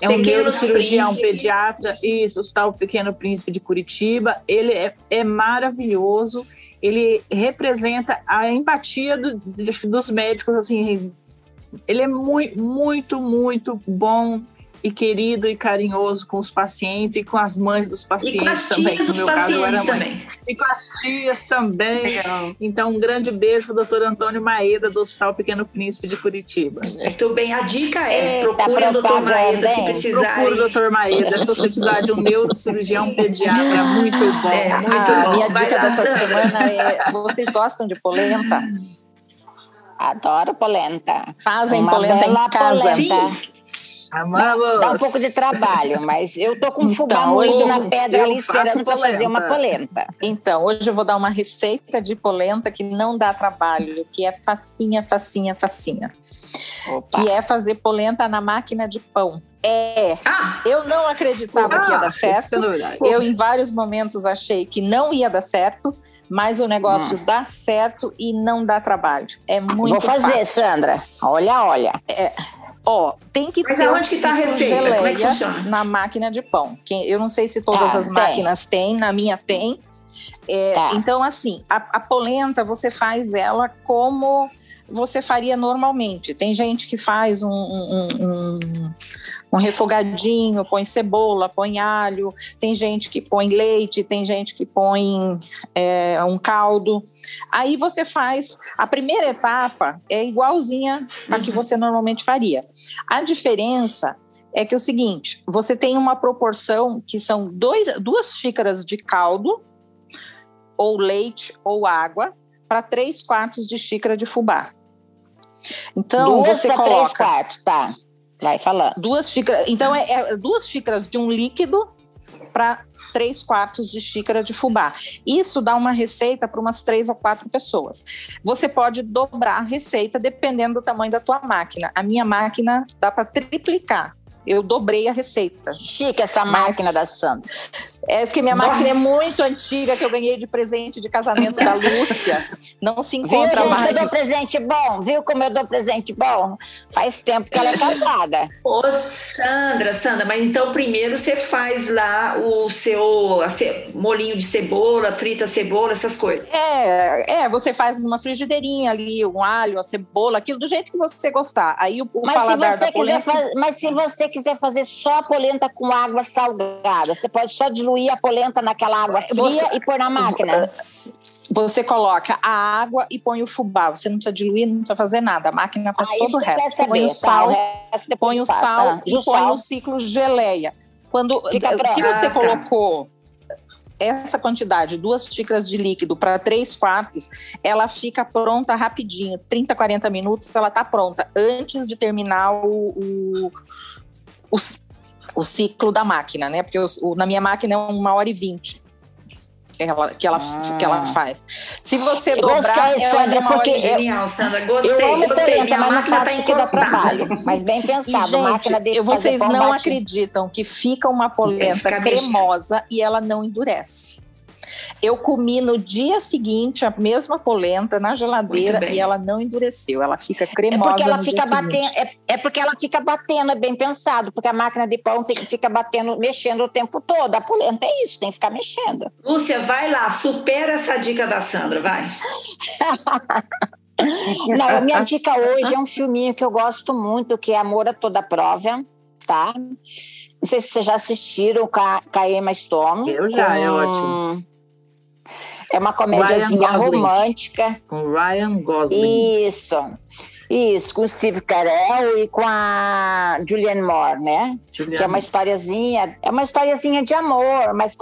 É um neurocirurgião, um pediatra. Isso, Hospital Pequeno Príncipe de Curitiba. Ele é maravilhoso. Ele representa a empatia dos médicos, assim... Ele é muito, muito, muito bom e querido e carinhoso com os pacientes e com as mães dos pacientes também. E com as também, tias dos pacientes também. E com as tias também. Legal. Então, um grande beijo para o Doutor Antônio Maeda, do Hospital Pequeno Príncipe de Curitiba. Muito bem, a dica é procura o Doutor Maeda se precisar. Procura o Doutor Maeda se você precisar de um neurocirurgião pediatra. É muito bom. Muito bom. Minha dica dessa semana é, vocês gostam de polenta? Adoro polenta. Fazem uma polenta em casa. Polenta. Amamos. Dá um pouco de trabalho, mas eu tô com fubá moído na pedra ali esperando para fazer uma polenta. Então, hoje eu vou dar uma receita de polenta que não dá trabalho, que é facinha. Opa. Que é fazer polenta na máquina de pão. Eu não acreditava que ia dar certo. Eu em vários momentos achei que não ia dar certo. mas o negócio dá certo e não dá trabalho. É muito fácil. Vou fazer, fácil. Sandra. Olha. É, ó, tem que mas ter onde que tá a receita? Geleia. Como é que funciona? Na máquina de pão. Eu não sei se todas as máquinas têm, na minha tem. Então, assim, a polenta você faz ela como você faria normalmente. Tem gente que faz um refogadinho, põe cebola, põe alho, tem gente que põe leite, tem gente que põe um caldo. Aí você faz, a primeira etapa é igualzinha à que você normalmente faria. A diferença é que é o seguinte, você tem uma proporção que são duas xícaras de caldo, ou leite, ou água, para 3/4 de xícara de fubá. Então, você coloca 3/4, tá? Vai falando. 2 xícaras. Então, é 2 xícaras de um líquido para 3/4 de xícara de fubá. Isso dá uma receita para umas 3 ou 4 pessoas. Você pode dobrar a receita dependendo do tamanho da tua máquina. A minha máquina dá para triplicar. Eu dobrei a receita. Chique essa máquina da Sandra. É porque minha máquina é muito antiga, que eu ganhei de presente de casamento da Lúcia. Não se encontra viu, mais. Gente, eu dou presente bom? Viu como eu dou presente bom? Faz tempo que ela é casada. Ô, Sandra, mas então primeiro você faz lá o seu molinho de cebola, frita a cebola, essas coisas. Você faz numa frigideirinha ali, um alho, a cebola, aquilo do jeito que você gostar. Aí o paladar da polenta... Mas se você quiser fazer só a polenta com água salgada, você pode só diluir a polenta naquela água fria e pôr na máquina. Você coloca a água e põe o fubá. Você não precisa diluir, não precisa fazer nada. A máquina faz todo o resto. Põe o sal, e põe o ciclo geleia. Se você colocou essa quantidade, 2 xícaras de líquido para 3/4, ela fica pronta rapidinho. 30, 40 minutos ela está pronta. Antes de terminar o ciclo da máquina, né? Porque na minha máquina é 1h20 que ela faz. Se você dobrar, Sandra, é porque genial, Sandra. Gostei, eu amo polenta, mas não faço porque dá trabalho. Mas bem pensado, gente, a máquina deve vocês fazer não acreditam que fica uma polenta cremosa e ela não endurece. Eu comi no dia seguinte a mesma polenta na geladeira e ela não endureceu, ela fica cremosa. Porque ela fica batendo, é bem pensado, porque a máquina de pão tem que ficar batendo, mexendo o tempo todo. A polenta é isso, tem que ficar mexendo. Lúcia, vai lá, supera essa dica da Sandra, vai. Não, minha dica hoje é um filminho que eu gosto muito, que é Amor a Toda Prova, tá? Não sei se vocês já assistiram com a Emma Stone. Eu já, é ótimo. É uma comédiazinha romântica. Com Ryan Gosling. Isso, com o Steve Carell e com a Julianne Moore, né? Que é uma historiazinha de amor, mas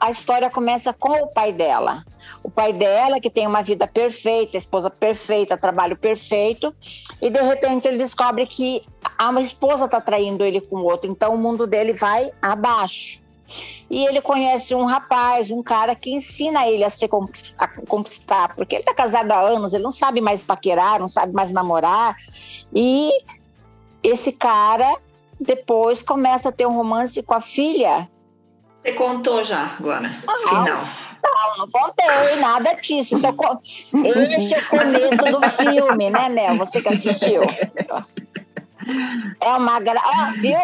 a história começa com o pai dela. O pai dela, que tem uma vida perfeita, esposa perfeita, trabalho perfeito, e de repente ele descobre que a esposa está traindo ele com o outro, então o mundo dele vai abaixo. E ele conhece um rapaz, um cara que ensina ele a conquistar, porque ele está casado há anos, ele não sabe mais paquerar, não sabe mais namorar. E esse cara depois começa a ter um romance com a filha. Você contou já agora, final. Não contei nada disso. Esse é o começo do filme, né, Mel? Você que assistiu. É uma viu?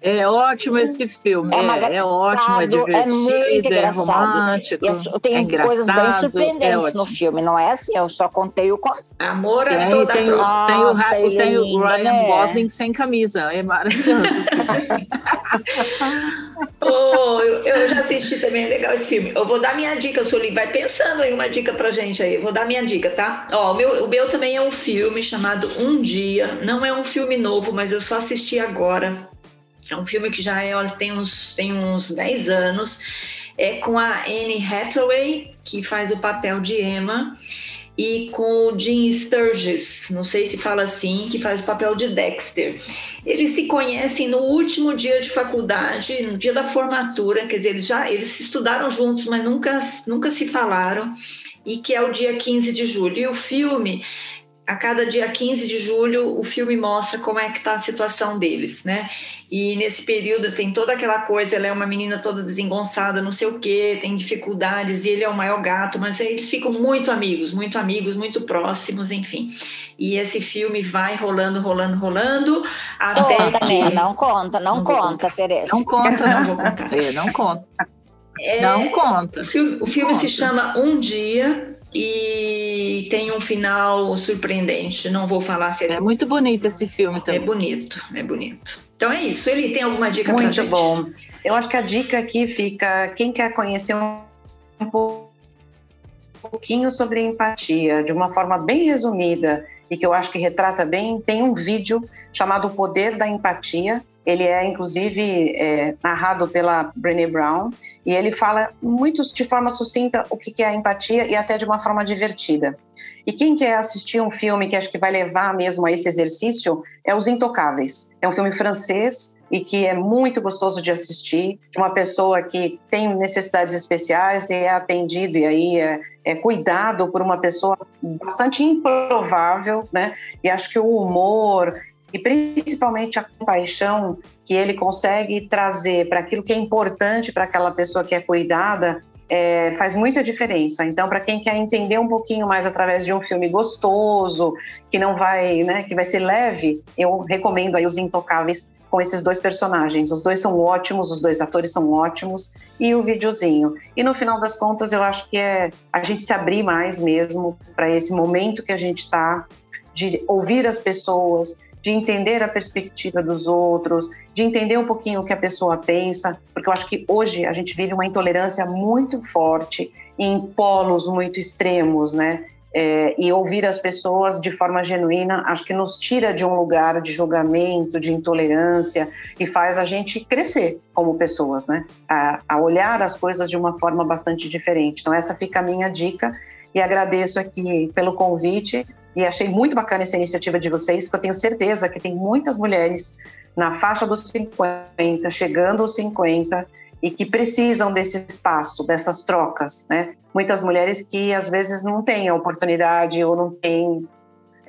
É ótimo esse filme, é ótimo, é divertido, é muito engraçado. É romântico, tem coisas bem surpreendentes no filme, não é assim? Eu só contei o... Amor a Toda Prova. Tem o Ryan Gosling sem camisa, é maravilhoso. Eu já assisti também, é legal esse filme. Eu vou dar minha dica, Sueli, vai pensando aí uma dica pra gente aí, eu vou dar minha dica, tá? Ó, o meu também é um filme chamado Um Dia, não é um filme novo, mas eu só assisti agora. É um filme que já tem uns 10 anos, é com a Anne Hathaway, que faz o papel de Emma, e com o Jim Sturgess, não sei se fala assim, que faz o papel de Dexter. Eles se conhecem no último dia de faculdade, no dia da formatura, quer dizer, eles estudaram juntos, mas nunca se falaram, e que é o dia 15 de julho. E o filme... a cada dia 15 de julho o filme mostra como é que está a situação deles, né? E nesse período tem toda aquela coisa, ela é uma menina toda desengonçada, não sei o quê, tem dificuldades, e ele é o maior gato, mas eles ficam muito amigos, muito próximos, enfim. E esse filme vai rolando, até conta, que... Né? Não conta, Tereza. Não vou contar. Não conta. O filme se chama Um Dia... E tem um final surpreendente, não vou falar se ele... É muito bonito esse filme também. É bonito. Então é isso, ele tem alguma dica muito pra gente? Muito bom. Eu acho que a dica aqui fica, quem quer conhecer um pouquinho sobre empatia, de uma forma bem resumida, e que eu acho que retrata bem, tem um vídeo chamado O Poder da Empatia. Ele é, inclusive, narrado pela Brené Brown, e ele fala muito de forma sucinta o que é a empatia e até de uma forma divertida. E quem quer assistir um filme que acho que vai levar mesmo a esse exercício é Os Intocáveis. É um filme francês e que é muito gostoso de assistir, de uma pessoa que tem necessidades especiais e é atendido, e aí é cuidado por uma pessoa bastante improvável, né? E acho que o humor... E principalmente a compaixão que ele consegue trazer para aquilo que é importante para aquela pessoa que é cuidada, faz muita diferença. Então, para quem quer entender um pouquinho mais através de um filme gostoso, que não vai, né, que vai ser leve, eu recomendo aí Os Intocáveis com esses dois personagens. Os dois são ótimos, os dois atores são ótimos, e o videozinho. E no final das contas, eu acho que é a gente se abrir mais mesmo para esse momento que a gente está, de ouvir as pessoas, de entender a perspectiva dos outros, de entender um pouquinho o que a pessoa pensa, porque eu acho que hoje a gente vive uma intolerância muito forte em polos muito extremos, né? E ouvir as pessoas de forma genuína, acho que nos tira de um lugar de julgamento, de intolerância, e faz a gente crescer como pessoas, né? A olhar as coisas de uma forma bastante diferente. Então essa fica a minha dica, e agradeço aqui pelo convite. E achei muito bacana essa iniciativa de vocês, porque eu tenho certeza que tem muitas mulheres na faixa dos 50, chegando aos 50, e que precisam desse espaço, dessas trocas, né? Muitas mulheres que, às vezes, não têm a oportunidade ou não têm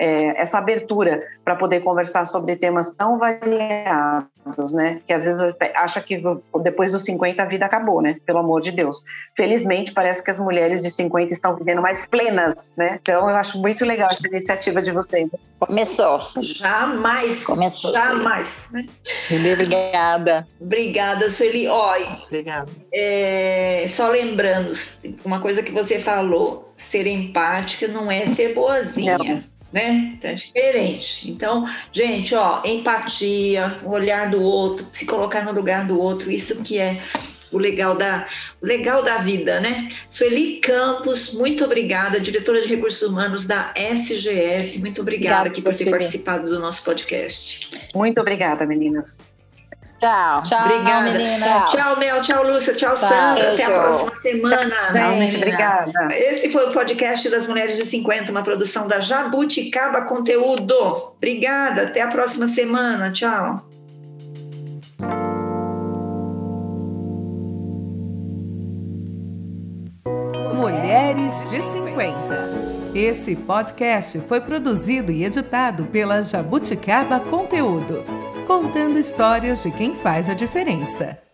essa abertura para poder conversar sobre temas tão variados, né? Que, às vezes, acha que depois dos 50 a vida acabou, né? Pelo amor de Deus. Felizmente, parece que as mulheres de 50 estão vivendo mais plenas, né? Então, eu acho muito legal essa iniciativa de vocês. Começou. Jamais. Né? Obrigada. Obrigada, Sueli. Obrigada. Só lembrando, uma coisa que você falou, ser empática não é ser boazinha. Não. Né? Então é diferente. Então, gente, empatia, o olhar do outro, se colocar no lugar do outro, isso que é o legal da vida, né? Sueli Campos, muito obrigada, diretora de Recursos Humanos da SGS, muito obrigada por ter participado do nosso podcast. Muito obrigada, meninas. Tchau. Obrigada, meninas. Tchau, Mel. Tchau, Lúcia. Tchau, Sandra. Até a próxima semana. Realmente, obrigada. Esse foi o podcast das Mulheres de 50, uma produção da Jabuticaba Conteúdo. Obrigada. Até a próxima semana. Tchau. Mulheres de 50. Esse podcast foi produzido e editado pela Jabuticaba Conteúdo. Contando histórias de quem faz a diferença.